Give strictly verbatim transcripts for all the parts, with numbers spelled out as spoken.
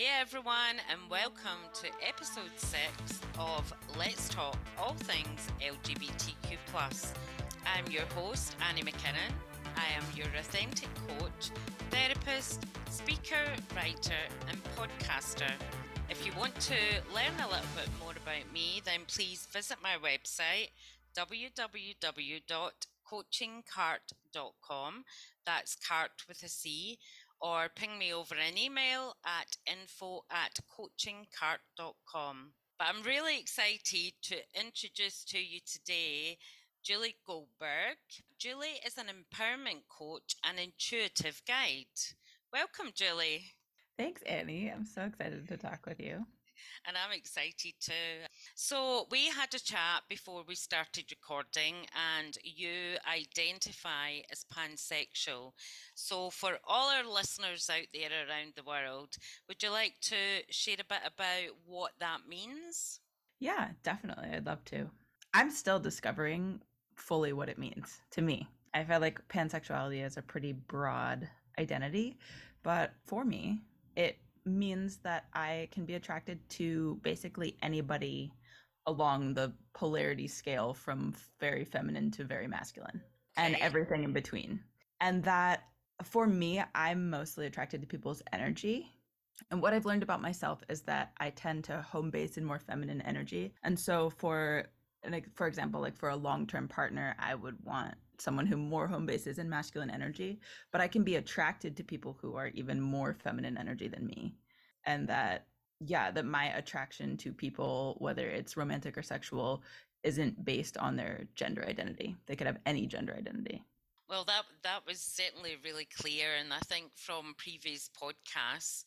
Hey everyone, and welcome to episode six of Let's Talk All Things L G B T Q plus. I'm your host, Annie McKinnon. I am your authentic coach, therapist, speaker, writer, and podcaster. If you want to learn a little bit more about me, then please visit my website, w w w dot coaching cart dot com. That's cart with a C. Or ping me over an email at info at coaching cart dot com. But I'm really excited to introduce to you today Julie Goldberg. Julie is an empowerment coach and intuitive guide. Welcome, Julie. Thanks, Annie. I'm so excited to talk with you. And I'm excited too. So we had a chat before we started recording, and you identify as pansexual. So for all our listeners out there around the world, would you like to share a bit about what that means? Yeah, definitely. I'd love to. I'm still discovering fully what it means to me. I feel like pansexuality is a pretty broad identity, but for me, it means that I can be attracted to basically anybody along the polarity scale from very feminine to very masculine and everything in between. And that for me, I'm mostly attracted to people's energy. And what I've learned about myself is that I tend to home base in more feminine energy. And so for like, for example, like for a long-term partner, I would want someone who more home bases in masculine energy, but I can be attracted to people who are even more feminine energy than me. And that, yeah, that my attraction to people, whether it's romantic or sexual, isn't based on their gender identity. They could have any gender identity. Well, that that was certainly really clear. And I think from previous podcasts,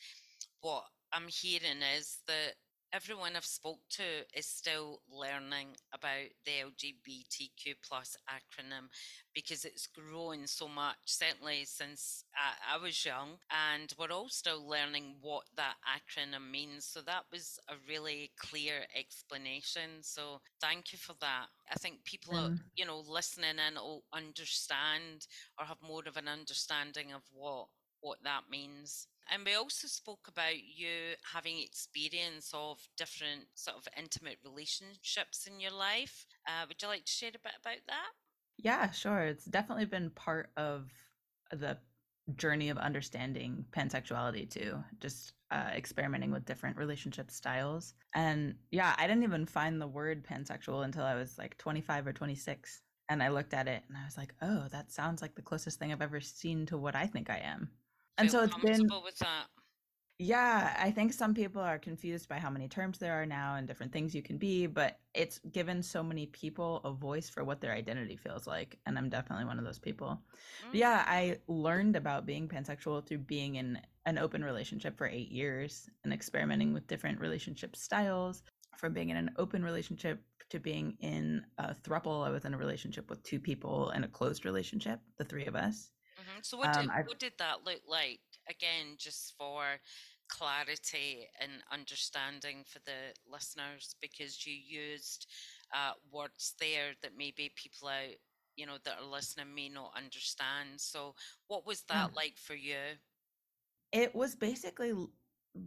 what I'm hearing is that everyone I've spoke to is still learning about the L G B T Q plus acronym because it's grown so much, certainly since I, I was young, and we're all still learning what that acronym means. So that was a really clear explanation. So thank you for that. I think people mm. are, you know, listening in will understand or have more of an understanding of what what that means. And we also spoke about you having experience of different sort of intimate relationships in your life. Uh, would you like to share a bit about that? Yeah, sure. It's definitely been part of the journey of understanding pansexuality too, just uh, experimenting with different relationship styles. And yeah, I didn't even find the word pansexual until I was like twenty-five or twenty-six. And I looked at it and I was like, oh, that sounds like the closest thing I've ever seen to what I think I am. And so it's been, with that. Yeah, I think some people are confused by how many terms there are now and different things you can be, but it's given so many people a voice for what their identity feels like. And I'm definitely one of those people. Mm. Yeah, I learned about being pansexual through being in an open relationship for eight years and experimenting with different relationship styles. From being in an open relationship to being in a throuple, I was in a relationship with two people and a closed relationship, the three of us. Mm-hmm. So what did, um, what did that look like? Again, just for clarity and understanding for the listeners, because you used uh, words there that maybe people out, you know, that are listening may not understand. So what was that mm-hmm. like for you? It was basically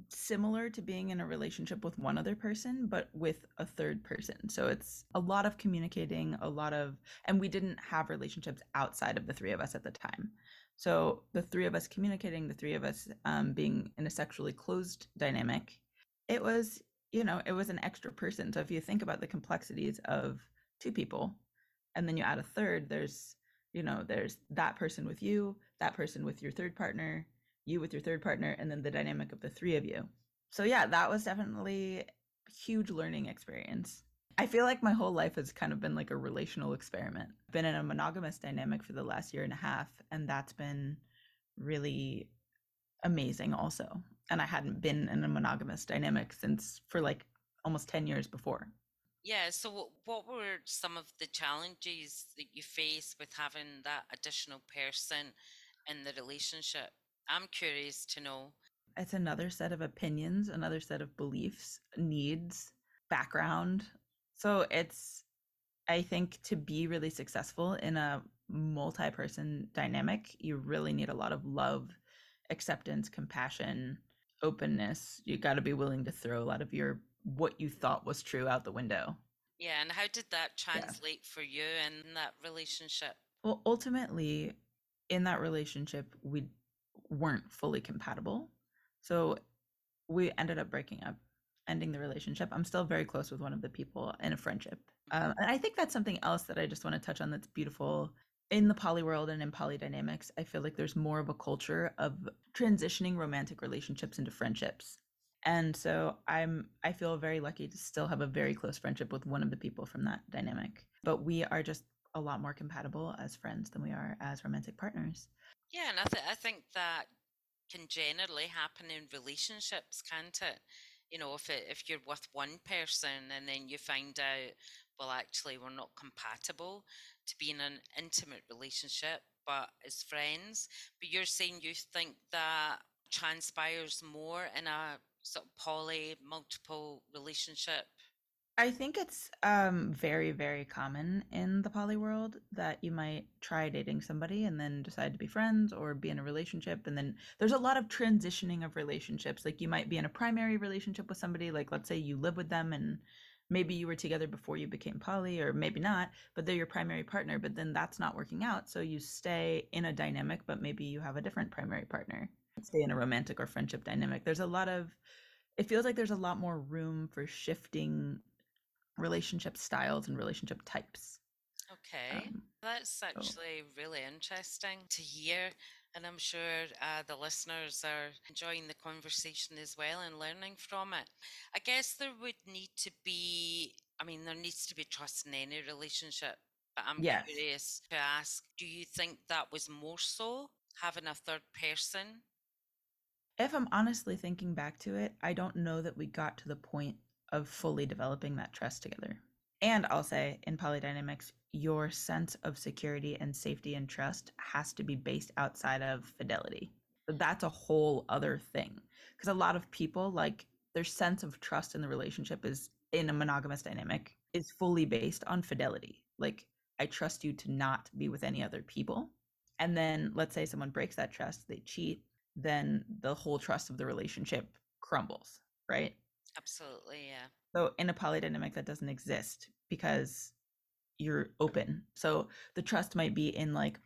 similar to being in a relationship with one other person, but with a third person. So it's a lot of communicating, a lot of, and we didn't have relationships outside of the three of us at the time. So the three of us communicating, the three of us um, being in a sexually closed dynamic, it was, you know, it was an extra person. So if you think about the complexities of two people and then you add a third, there's, you know, there's that person with you, that person with your third partner, you with your third partner, and then the dynamic of the three of you. So yeah, that was definitely a huge learning experience. I feel like my whole life has kind of been like a relational experiment. I've been in a monogamous dynamic for the last year and a half, and that's been really amazing also. And I hadn't been in a monogamous dynamic since for like almost ten years before. Yeah, so what were some of the challenges that you faced with having that additional person in the relationship? I'm curious to know. It's another set of opinions, another set of beliefs, needs, background. So it's, I think, to be really successful in a multi-person dynamic, you really need a lot of love, acceptance, compassion, openness, you got to be willing to throw a lot of your what you thought was true out the window. Yeah. And how did that translate yeah. for you in that relationship? Well, ultimately, in that relationship, we weren't fully compatible. So we ended up breaking up, ending the relationship. I'm still very close with one of the people in a friendship. Um, and I think that's something else that I just want to touch on that's beautiful. In the poly world and in poly dynamics, I feel like there's more of a culture of transitioning romantic relationships into friendships. And so I'm, I feel very lucky to still have a very close friendship with one of the people from that dynamic. But we are just a lot more compatible as friends than we are as romantic partners. Yeah, and I, th- I think that can generally happen in relationships, can't it? You know, if it, if you're with one person and then you find out, well, actually, we're not compatible to be in an intimate relationship, but as friends. But you're saying you think that transpires more in a sort of poly, multiple relationship? I think it's um, very, very common in the poly world that you might try dating somebody and then decide to be friends or be in a relationship. And then there's a lot of transitioning of relationships. Like you might be in a primary relationship with somebody, like let's say you live with them and maybe you were together before you became poly or maybe not, but they're your primary partner, but then that's not working out. So you stay in a dynamic, but maybe you have a different primary partner. Stay in a romantic or friendship dynamic. There's a lot of, it feels like there's a lot more room for shifting relationship styles and relationship types. Okay. Um, That's actually so. really interesting to hear. And I'm sure uh, the listeners are enjoying the conversation as well and learning from it. I guess there would need to be, I mean, there needs to be trust in any relationship. But I'm yes. curious to ask, do you think that was more so having a third person? If I'm honestly thinking back to it, I don't know that we got to the point of fully developing that trust together. And I'll say in polydynamics, your sense of security and safety and trust has to be based outside of fidelity. But that's a whole other thing. Because a lot of people, like their sense of trust in the relationship is in a monogamous dynamic is fully based on fidelity. Like I trust you to not be with any other people. And then let's say someone breaks that trust, they cheat, then the whole trust of the relationship crumbles, right? Absolutely, yeah. So in a polydynamic, that doesn't exist because you're open. So the trust might be in like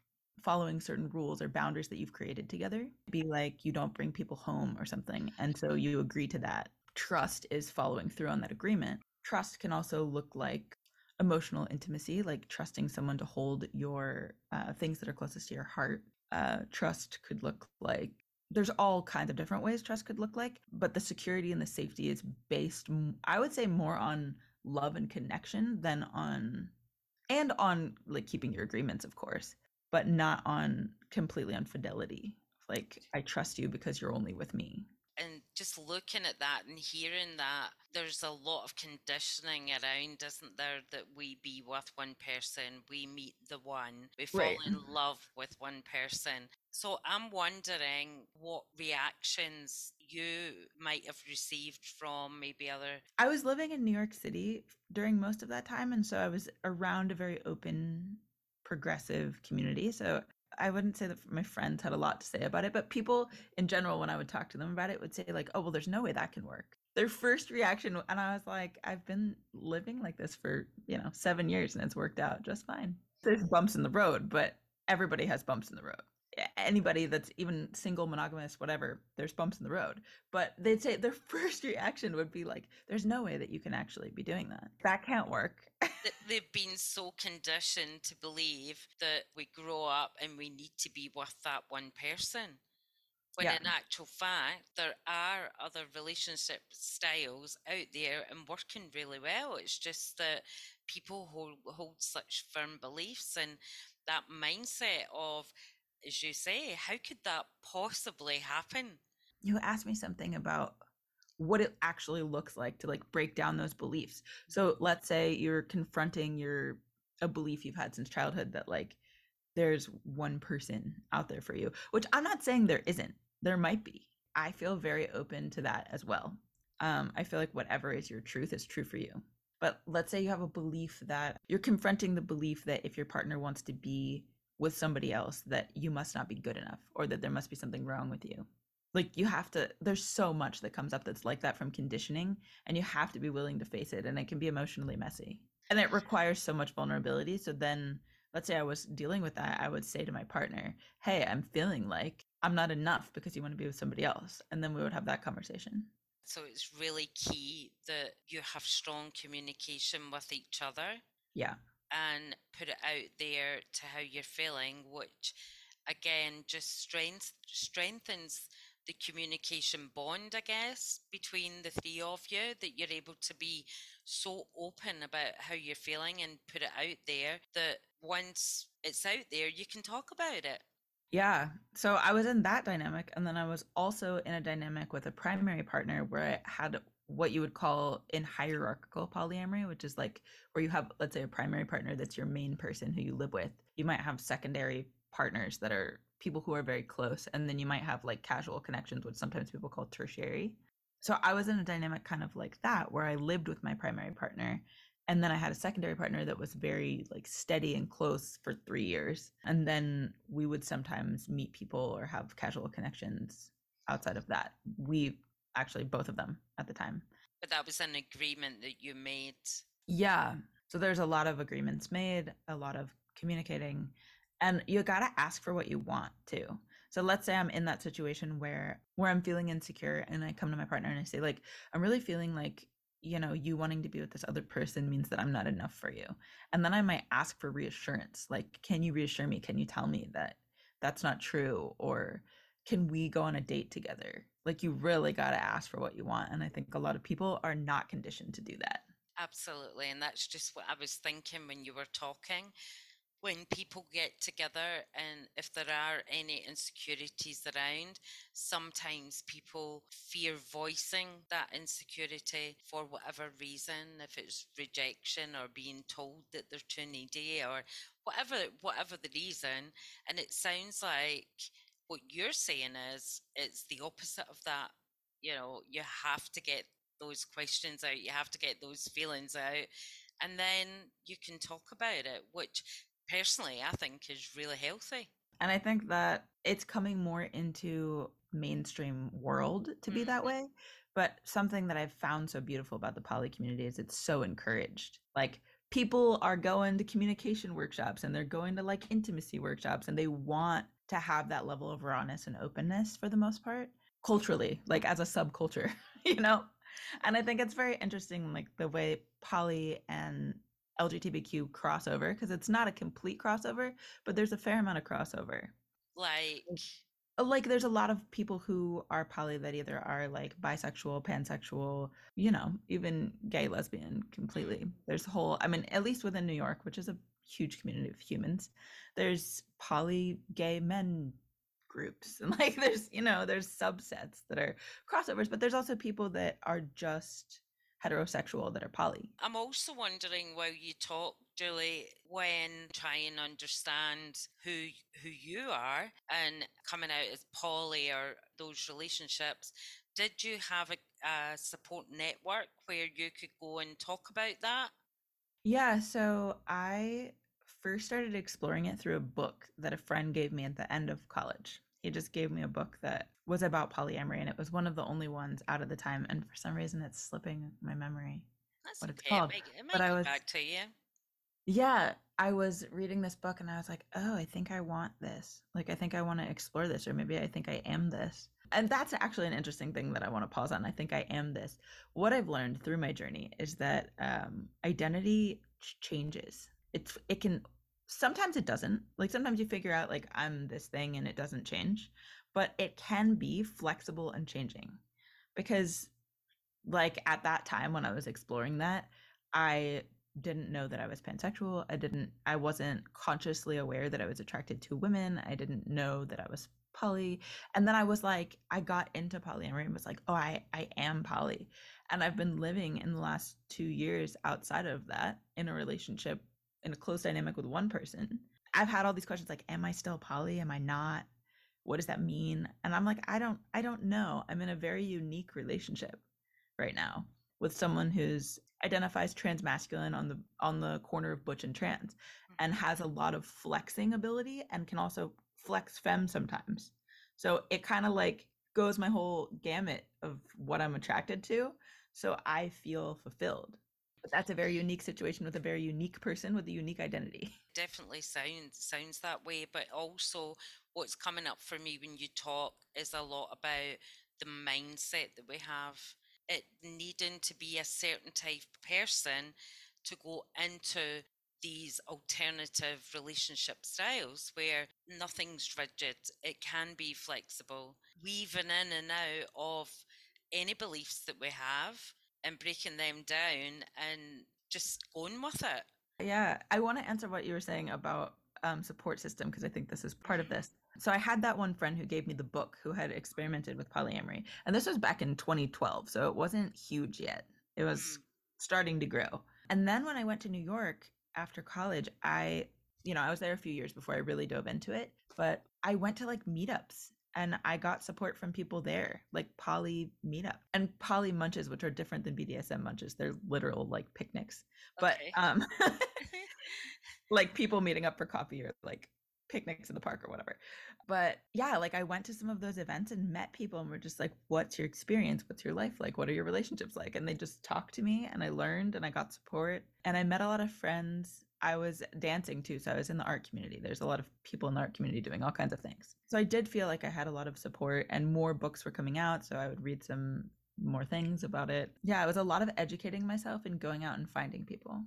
following certain rules or boundaries that you've created together. It'd be like you don't bring people home or something. And so you agree to that. Trust is following through on that agreement. Trust can also look like emotional intimacy, like trusting someone to hold your uh, things that are closest to your heart. Uh, trust could look like There's all kinds of different ways trust could look like, but the security and the safety is based, I would say, more on love and connection than on, and on like keeping your agreements, of course, but not on completely on fidelity. Like I trust you because you're only with me. And just looking at that and hearing that, there's a lot of conditioning around, isn't there, that we be with one person, we meet the one, we fall right. in love with one person. So I'm wondering what reactions you might have received from maybe other... I was living in New York City during most of that time, and so I was around a very open, progressive community. So I wouldn't say that my friends had a lot to say about it, but people in general, when I would talk to them about it, would say like, oh, well, there's no way that can work. Their first reaction, and I was like, I've been living like this for, you know, seven years and it's worked out just fine. There's bumps in the road, but everybody has bumps in the road. Anybody that's even single, monogamous, whatever, there's bumps in the road. But they'd say their first reaction would be like, there's no way that you can actually be doing that. That can't work. They've been so conditioned to believe that we grow up and we need to be with that one person. When yeah. in actual fact, there are other relationship styles out there and working really well. It's just that people hold, hold such firm beliefs and that mindset of, as you say, how could that possibly happen? You asked me something about what it actually looks like to like break down those beliefs. So let's say you're confronting your a belief you've had since childhood that like there's one person out there for you, which I'm not saying there isn't. There might be. I feel very open to that as well. Um, I feel like whatever is your truth is true for you. But let's say you have a belief that you're confronting the belief that if your partner wants to be with somebody else that you must not be good enough or that there must be something wrong with you. like you have to, there's so much that comes up that's like that from conditioning, and you have to be willing to face it. And it can be emotionally messy, and it requires so much vulnerability. So then let's say I was dealing with that. I would say to my partner, hey, I'm feeling like I'm not enough because you want to be with somebody else. And then we would have that conversation. So it's really key that you have strong communication with each other. Yeah. And put it out there to how you're feeling, which again, just strength, strengthens the communication bond, I guess, between the three of you, that you're able to be so open about how you're feeling and put it out there that once it's out there, you can talk about it. Yeah. So I was in that dynamic. And then I was also in a dynamic with a primary partner where I had what you would call in hierarchical polyamory, which is like where you have, let's say, a primary partner that's your main person who you live with. You might have secondary partners that are people who are very close. And then you might have like casual connections, which sometimes people call tertiary. So I was in a dynamic kind of like that, where I lived with my primary partner. And then I had a secondary partner that was very like steady and close for three years. And then we would sometimes meet people or have casual connections outside of that. We actually, both of them at the time. But that was an agreement that you made. Yeah. So there's a lot of agreements made, a lot of communicating. And you got to ask for what you want too. So let's say I'm in that situation where where I'm feeling insecure, and I come to my partner and I say, like, I'm really feeling like, you know, you wanting to be with this other person means that I'm not enough for you. And then I might ask for reassurance. Like, can you reassure me? Can you tell me that that's not true? Or can we go on a date together? Like, you really got to ask for what you want. And I think a lot of people are not conditioned to do that. Absolutely. And that's just what I was thinking when you were talking. When people get together, and if there are any insecurities around, sometimes people fear voicing that insecurity for whatever reason, if it's rejection or being told that they're too needy or whatever, whatever the reason. And it sounds like what you're saying is it's the opposite of that. You know, you have to get those questions out. You have to get those feelings out, and then you can talk about it, which personally, I think is really healthy. And I think that it's coming more into mainstream world to be mm-hmm. that way. But something that I've found so beautiful about the poly community is it's so encouraged. Like, people are going to communication workshops, and they're going to like intimacy workshops, and they want to have that level of rawness and openness for the most part, culturally, like as a subculture, you know? And I think it's very interesting, like the way poly and L G B T Q crossover, because it's not a complete crossover, but there's a fair amount of crossover. Like, like there's a lot of people who are poly that either are like bisexual, pansexual, you know, even gay, lesbian, completely. There's whole, I mean, at least within New York, which is a huge community of humans, there's poly gay men groups, and like there's, you know, there's subsets that are crossovers, but there's also people that are just heterosexual that are poly. I'm also wondering, while you talk, Julie, when trying to understand who who you are and coming out as poly or those relationships, did you have a, a support network where you could go and talk about that? Yeah, so I first started exploring it through a book that a friend gave me at the end of college. He just gave me a book that was about polyamory, and it was one of the only ones out at the time. And for some reason, it's slipping my memory. That's what okay. it's called. It might, it might but I was back to you. Yeah, I was reading this book, and I was like, oh, I think I want this. Like, I think I want to explore this, or maybe I think I am this. And that's actually an interesting thing that I want to pause on. I think I am this. What I've learned through my journey is that um, identity changes. It's it can. Sometimes it doesn't. Like, sometimes you figure out, like, I'm this thing and it doesn't change, but it can be flexible and changing. Because like at that time when I was exploring that, I didn't know that I was pansexual. I didn't, I wasn't consciously aware that I was attracted to women. I didn't know that I was poly. And then I was like, I got into polyamory and was like, oh, I, I am poly. And I've been living in the last two years outside of that in a relationship, in a close dynamic with one person. I've had all these questions like, am I still poly? Am I not? What does that mean? And I'm like, I don't, I don't know. I'm in a very unique relationship right now with someone who's identifies transmasculine on the, on the corner of butch and trans, and has a lot of flexing ability, and can also flex femme sometimes. So it kind of like goes my whole gamut of what I'm attracted to. So I feel fulfilled. But that's a very unique situation with a very unique person with a unique identity. Definitely sounds sounds that way. But also what's coming up for me when you talk is a lot about the mindset that we have. It needing to be a certain type of person to go into these alternative relationship styles where nothing's rigid. It can be flexible, weaving in and out of any beliefs that we have and breaking them down and just going with it. Yeah, I want to answer what you were saying about um, support system, because I think this is part of this. So I had that one friend who gave me the book who had experimented with polyamory. And this was back in twenty twelve. So it wasn't huge yet. It was mm. starting to grow. And then when I went to New York after college, I, you know, I was there a few years before I really dove into it. But I went to like meetups and I got support from people there, like poly meetup and poly munches, which are different than B D S M munches. They're literal like picnics, okay. but um, like people meeting up for coffee or like picnics in the park or whatever. But yeah, like I went to some of those events and met people and were just like, what's your experience? What's your life like? What are your relationships like? And they just talked to me and I learned and I got support and I met a lot of friends. I was dancing too. So I was in the art community. There's a lot of people in the art community doing all kinds of things. So I did feel like I had a lot of support and more books were coming out. So I would read some more things about it. Yeah, it was a lot of educating myself and going out and finding people.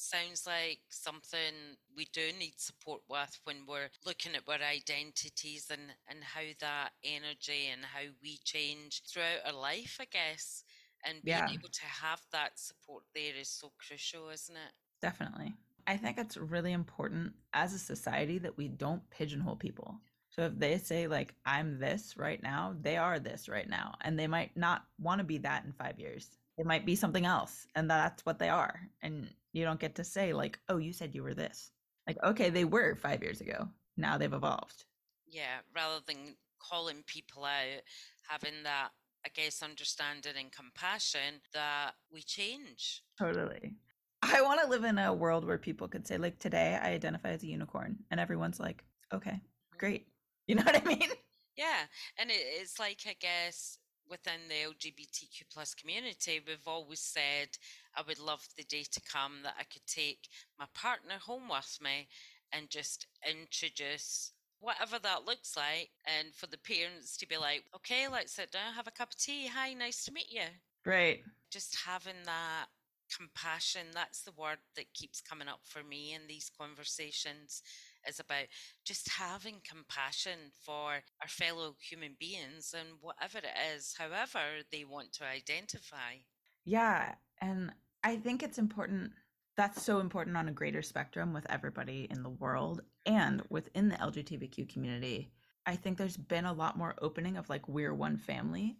Sounds like something we do need support with when we're looking at our identities and, and how that energy and how we change throughout our life, I guess. And being yeah. able to have that support there is so crucial, isn't it? Definitely. I think it's really important as a society that we don't pigeonhole people. So if they say like, I'm this right now, they are this right now. And they might not want to be that in five years. It might be something else. And that's what they are. And you don't get to say like, oh, you said you were this. Like, okay, they were five years ago. Now they've evolved. Yeah. Rather than calling people out, having that, I guess, understanding and compassion that we change. Totally. I want to live in a world where people could say like, today I identify as a unicorn. And everyone's like, okay, great. You know what I mean? Yeah. And it's like, I guess, within the L G B T Q plus community, we've always said, I would love the day to come that I could take my partner home with me and just introduce whatever that looks like. And for the parents to be like, okay, let's sit down, have a cup of tea. Hi, nice to meet you. Great. Just having that compassion, that's the word that keeps coming up for me in these conversations, is about just having compassion for our fellow human beings and whatever it is, however they want to identify. Yeah. And I think it's important. That's so important on a greater spectrum with everybody in the world and within the L G B T Q community. I think there's been a lot more opening of like, we're one family,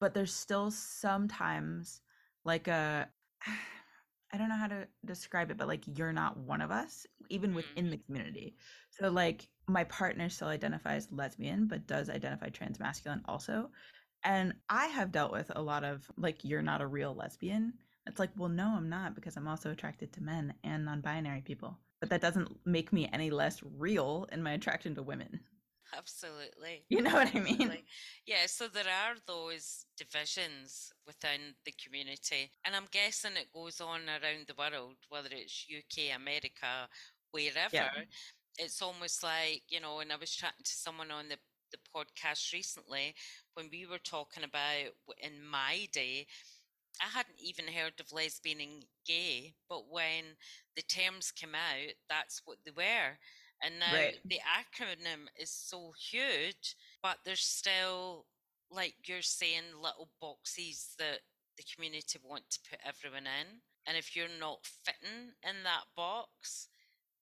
but there's still sometimes like a, I don't know how to describe it, but like, you're not one of us, even within the community. So like my partner still identifies lesbian, but does identify trans masculine also. And I have dealt with a lot of like, you're not a real lesbian. It's like, well, no, I'm not, because I'm also attracted to men and non-binary people, but that doesn't make me any less real in my attraction to women. Absolutely. You know what I mean? Yeah. So there are those divisions within the community. And I'm guessing it goes on around the world, whether it's U K, America, wherever. Yeah. It's almost like, you know, and I was chatting to someone on the, the podcast recently when we were talking about, in my day, I hadn't even heard of lesbian and gay, but when the terms came out, that's what they were. And now right. the acronym is so huge, but there's still, like you're saying, little boxes that the community want to put everyone in. And if you're not fitting in that box,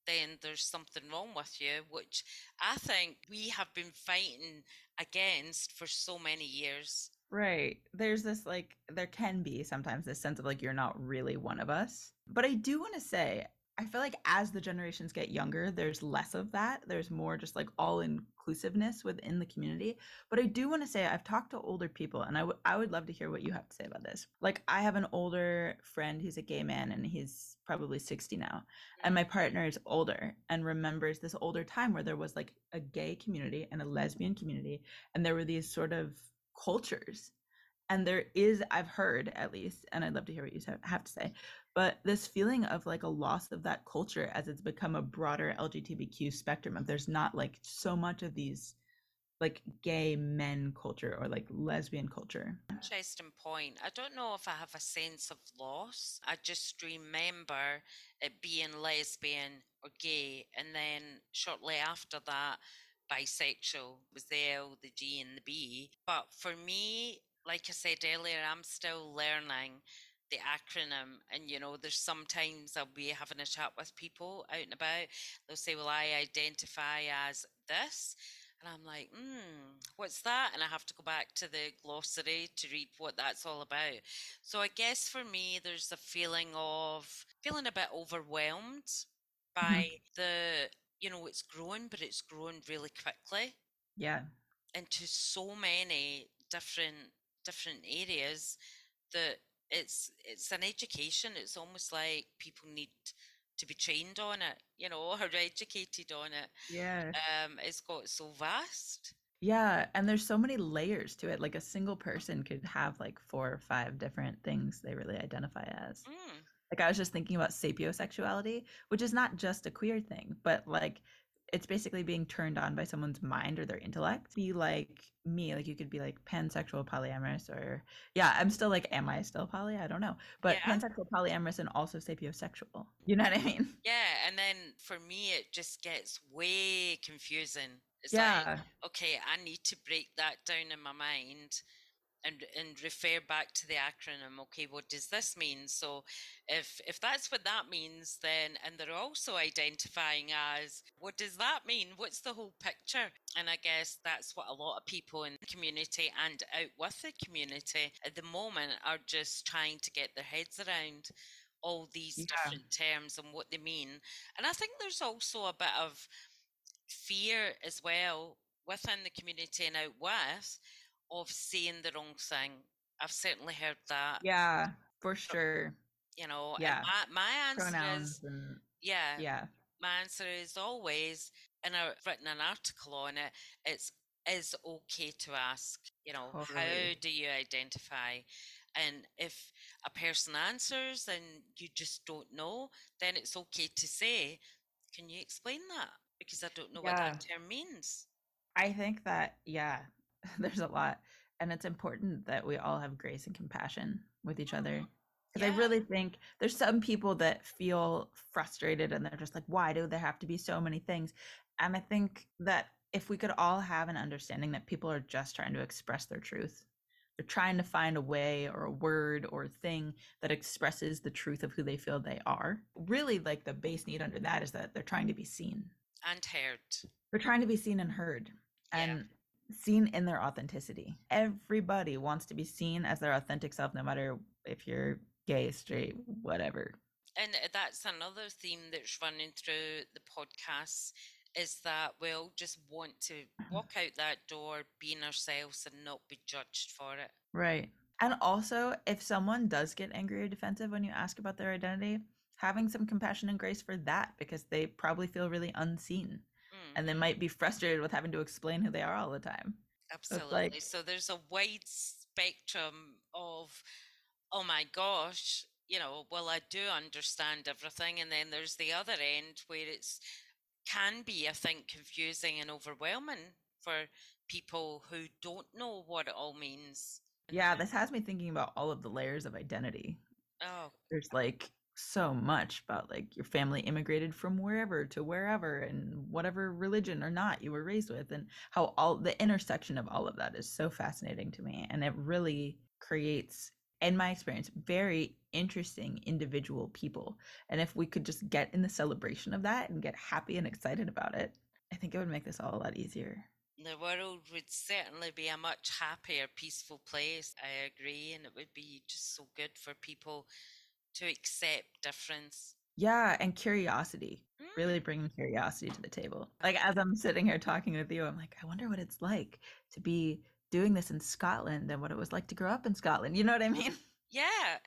then there's something wrong with you, which I think we have been fighting against for so many years. Right. There's this like, there can be sometimes this sense of like, you're not really one of us. But I do want to say, I feel like as the generations get younger, there's less of that. There's more just like all inclusiveness within the community. But I do want to say I've talked to older people, and I, w- I would love to hear what you have to say about this. Like, I have an older friend who's a gay man, and he's probably sixty now. And my partner is older and remembers this older time where there was like a gay community and a lesbian community. And there were these sort of cultures. And there is, I've heard at least, and I'd love to hear what you have to say, but this feeling of like a loss of that culture as it's become a broader L G B T Q spectrum. Of there's not like so much of these like gay men culture or like lesbian culture. Interesting point. I don't know if I have a sense of loss. I just remember it being lesbian or gay. And then shortly after that, bisexual was the L, the G and the B. But for me, like I said earlier, I'm still learning the acronym, and you know, there's sometimes I'll be having a chat with people out and about. They'll say, well, I identify as this, and I'm like, hmm, what's that? And I have to go back to the glossary to read what that's all about. So I guess for me, there's a feeling of feeling a bit overwhelmed by mm-hmm. the, you know, it's grown, but it's grown really quickly. Yeah. Into so many different different areas that it's it's an education. It's almost like people need to be trained on it, you know, or educated on it. Yeah. Um, it's got so vast. Yeah. And there's so many layers to it. Like a single person could have like four or five different things they really identify as. Mm. Like I was just thinking about sapiosexuality, which is not just a queer thing, but like it's basically being turned on by someone's mind or their intellect. Be like me, like you could be like pansexual, polyamorous, or yeah, I'm still like, am I still poly? I don't know. But yeah. Pansexual, polyamorous, and also sapiosexual. You know what I mean? Yeah. And then for me, it just gets way confusing. It's yeah. like, okay, I need to break that down in my mind and and refer back to the acronym. Okay, what does this mean? So if if that's what that means, then, and they're also identifying as, what does that mean? What's the whole picture? And I guess that's what a lot of people in the community and out with the community at the moment are just trying to get their heads around all these yeah. different terms and what they mean. And I think there's also a bit of fear as well within the community and out with of saying the wrong thing. I've certainly heard that. Yeah, for sure. You know, yeah. my, my answer Pronouns is, and, yeah, yeah. my answer is always, and I've written an article on it, it's, is okay to ask, you know, totally. How do you identify? And if a person answers and you just don't know, then it's okay to say, can you explain that? Because I don't know yeah. what that term means. I think that, yeah. There's a lot, and it's important that we all have grace and compassion with each other, because yeah. I really think there's some people that feel frustrated and they're just like, why do there have to be so many things? And I think that if we could all have an understanding that people are just trying to express their truth, they're trying to find a way or a word or a thing that expresses the truth of who they feel they are. Really, like the base need under that is that they're trying to be seen and heard. They're trying to be seen and heard and yeah. seen in their authenticity. Everybody wants to be seen as their authentic self, no matter if you're gay, straight, whatever. And that's another theme that's running through the podcast, is that we all just want to walk out that door being ourselves and not be judged for it. Right. And also, if someone does get angry or defensive when you ask about their identity, having some compassion and grace for that, because they probably feel really unseen. And they might be frustrated with having to explain who they are all the time. Absolutely. So, like, so there's a wide spectrum of, oh my gosh, you know, well, I do understand everything. And then there's the other end where it's can be, I think, confusing and overwhelming for people who don't know what it all means. Yeah, this has me thinking about all of the layers of identity. Oh, there's like so much about like your family immigrated from wherever to wherever and whatever religion or not you were raised with, and how all the intersection of all of that is so fascinating to me. And it really creates, in my experience, very interesting individual people. And if we could just get in the celebration of that and get happy and excited about it, I think it would make this all a lot easier. The world would certainly be a much happier, peaceful place. I agree. And it would be just so good for people to accept difference. Yeah, and curiosity. Really bringing curiosity to the table. Like, as I'm sitting here talking with you, I'm like, I wonder what it's like to be doing this in Scotland and what it was like to grow up in Scotland. You know what I mean? Yeah,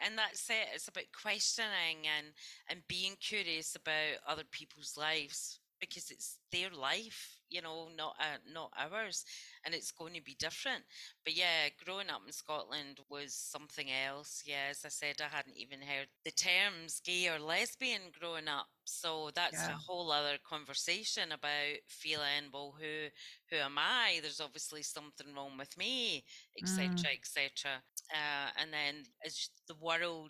and that's it. It's about questioning and, and being curious about other people's lives, because it's their life, you know, not uh, not ours, and it's going to be different. But yeah, growing up in Scotland was something else. Yeah, as I said, I hadn't even heard the terms gay or lesbian growing up. So that's yeah. a whole other conversation about feeling, well, who who am I? There's obviously something wrong with me, et cetera, mm. et cetera. Uh, and then as the world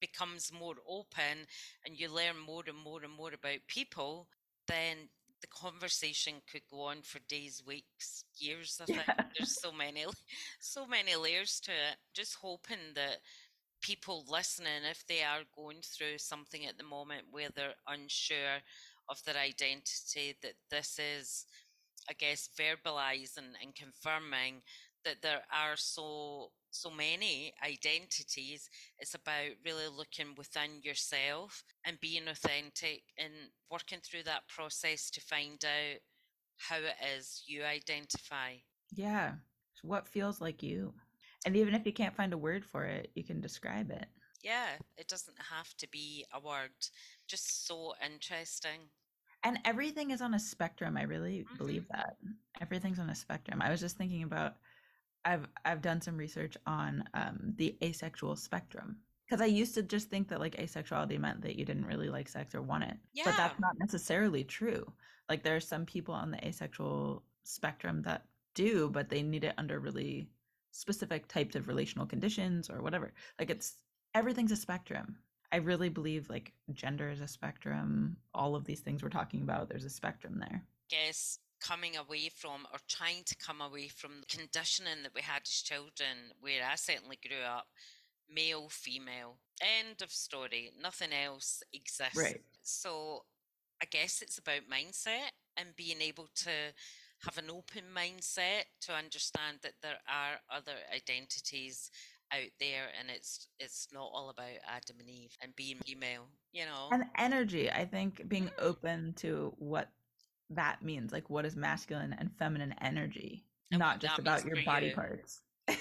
becomes more open and you learn more and more and more about people, then the conversation could go on for days, weeks, years. I think yeah. there's so many, so many layers to it. Just hoping that people listening, if they are going through something at the moment where they're unsure of their identity, that this is, I guess, verbalizing and confirming that there are so so many identities. It's about really looking within yourself and being authentic and working through that process to find out how it is you identify. Yeah, what feels like you. And even if you can't find a word for it, you can describe it. Yeah, it doesn't have to be a word. Just so interesting. And everything is on a spectrum. I really mm-hmm. believe that. Everything's on a spectrum. I was just thinking about I've I've done some research on um, the asexual spectrum, because I used to just think that like asexuality meant that you didn't really like sex or want it, yeah. but that's not necessarily true. Like, there are some people on the asexual spectrum that do, but they need it under really specific types of relational conditions or whatever. Like, it's everything's a spectrum. I really believe like gender is a spectrum. All of these things we're talking about, there's a spectrum there. Yes. Coming away from, or trying to come away from, the conditioning that we had as children, where I certainly grew up, male, female, end of story, nothing else exists. Right. So I guess it's about mindset and being able to have an open mindset to understand that there are other identities out there, and it's it's not all about Adam and Eve and being female, you know. And energy, I think, being mm. open to what that means, like, what is masculine and feminine energy, and not just about your body you. parts. Yeah,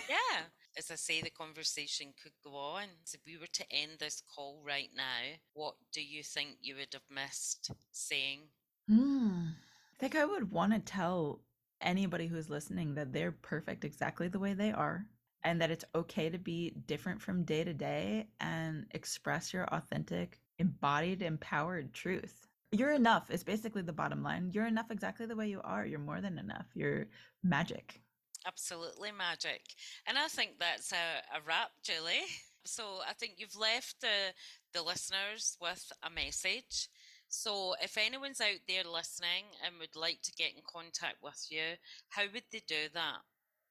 as I say, the conversation could go on. So if we were to end this call right now, what do you think you would have missed saying? Hmm. I think I would want to tell anybody who's listening that they're perfect exactly the way they are, and that it's okay to be different from day to day and express your authentic, embodied, empowered truth. You're enough is basically the bottom line. You're enough exactly the way you are. You're more than enough. You're magic. Absolutely magic. And I think that's a, a wrap, Julie. So I think you've left the, the listeners with a message. So if anyone's out there listening and would like to get in contact with you, how would they do that?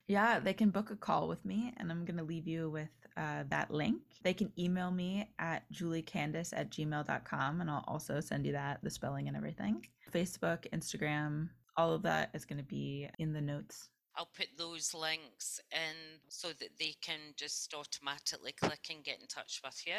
Yeah, they can book a call with me, and I'm going to leave you with uh, that link. They can email me at julie candace at gmail dot com, and I'll also send you that, the spelling and everything. Facebook, Instagram, all of that is going to be in the notes. I'll put those links in so that they can just automatically click and get in touch with you.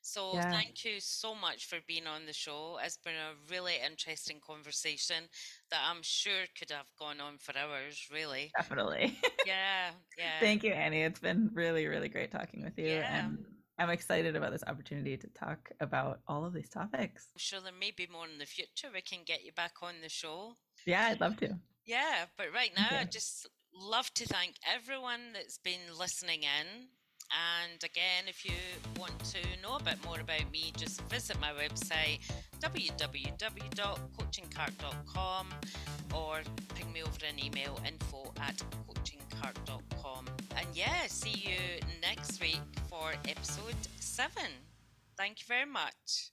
So yeah. Thank you so much for being on the show. It's been a really interesting conversation that I'm sure could have gone on for hours, really. Definitely. Yeah. Yeah. Thank you, Annie. It's been really, really great talking with you. Yeah. And I'm excited about this opportunity to talk about all of these topics. I'm sure there may be more in the future. We can get you back on the show. Yeah, I'd love to. Yeah, but right now yeah. I just love to thank everyone that's been listening in. And again, if you want to know a bit more about me, just visit my website, w w w dot coaching cart dot com, or ping me over an email, info at coaching cart dot com. And yeah, see you next week for episode seven. Thank you very much.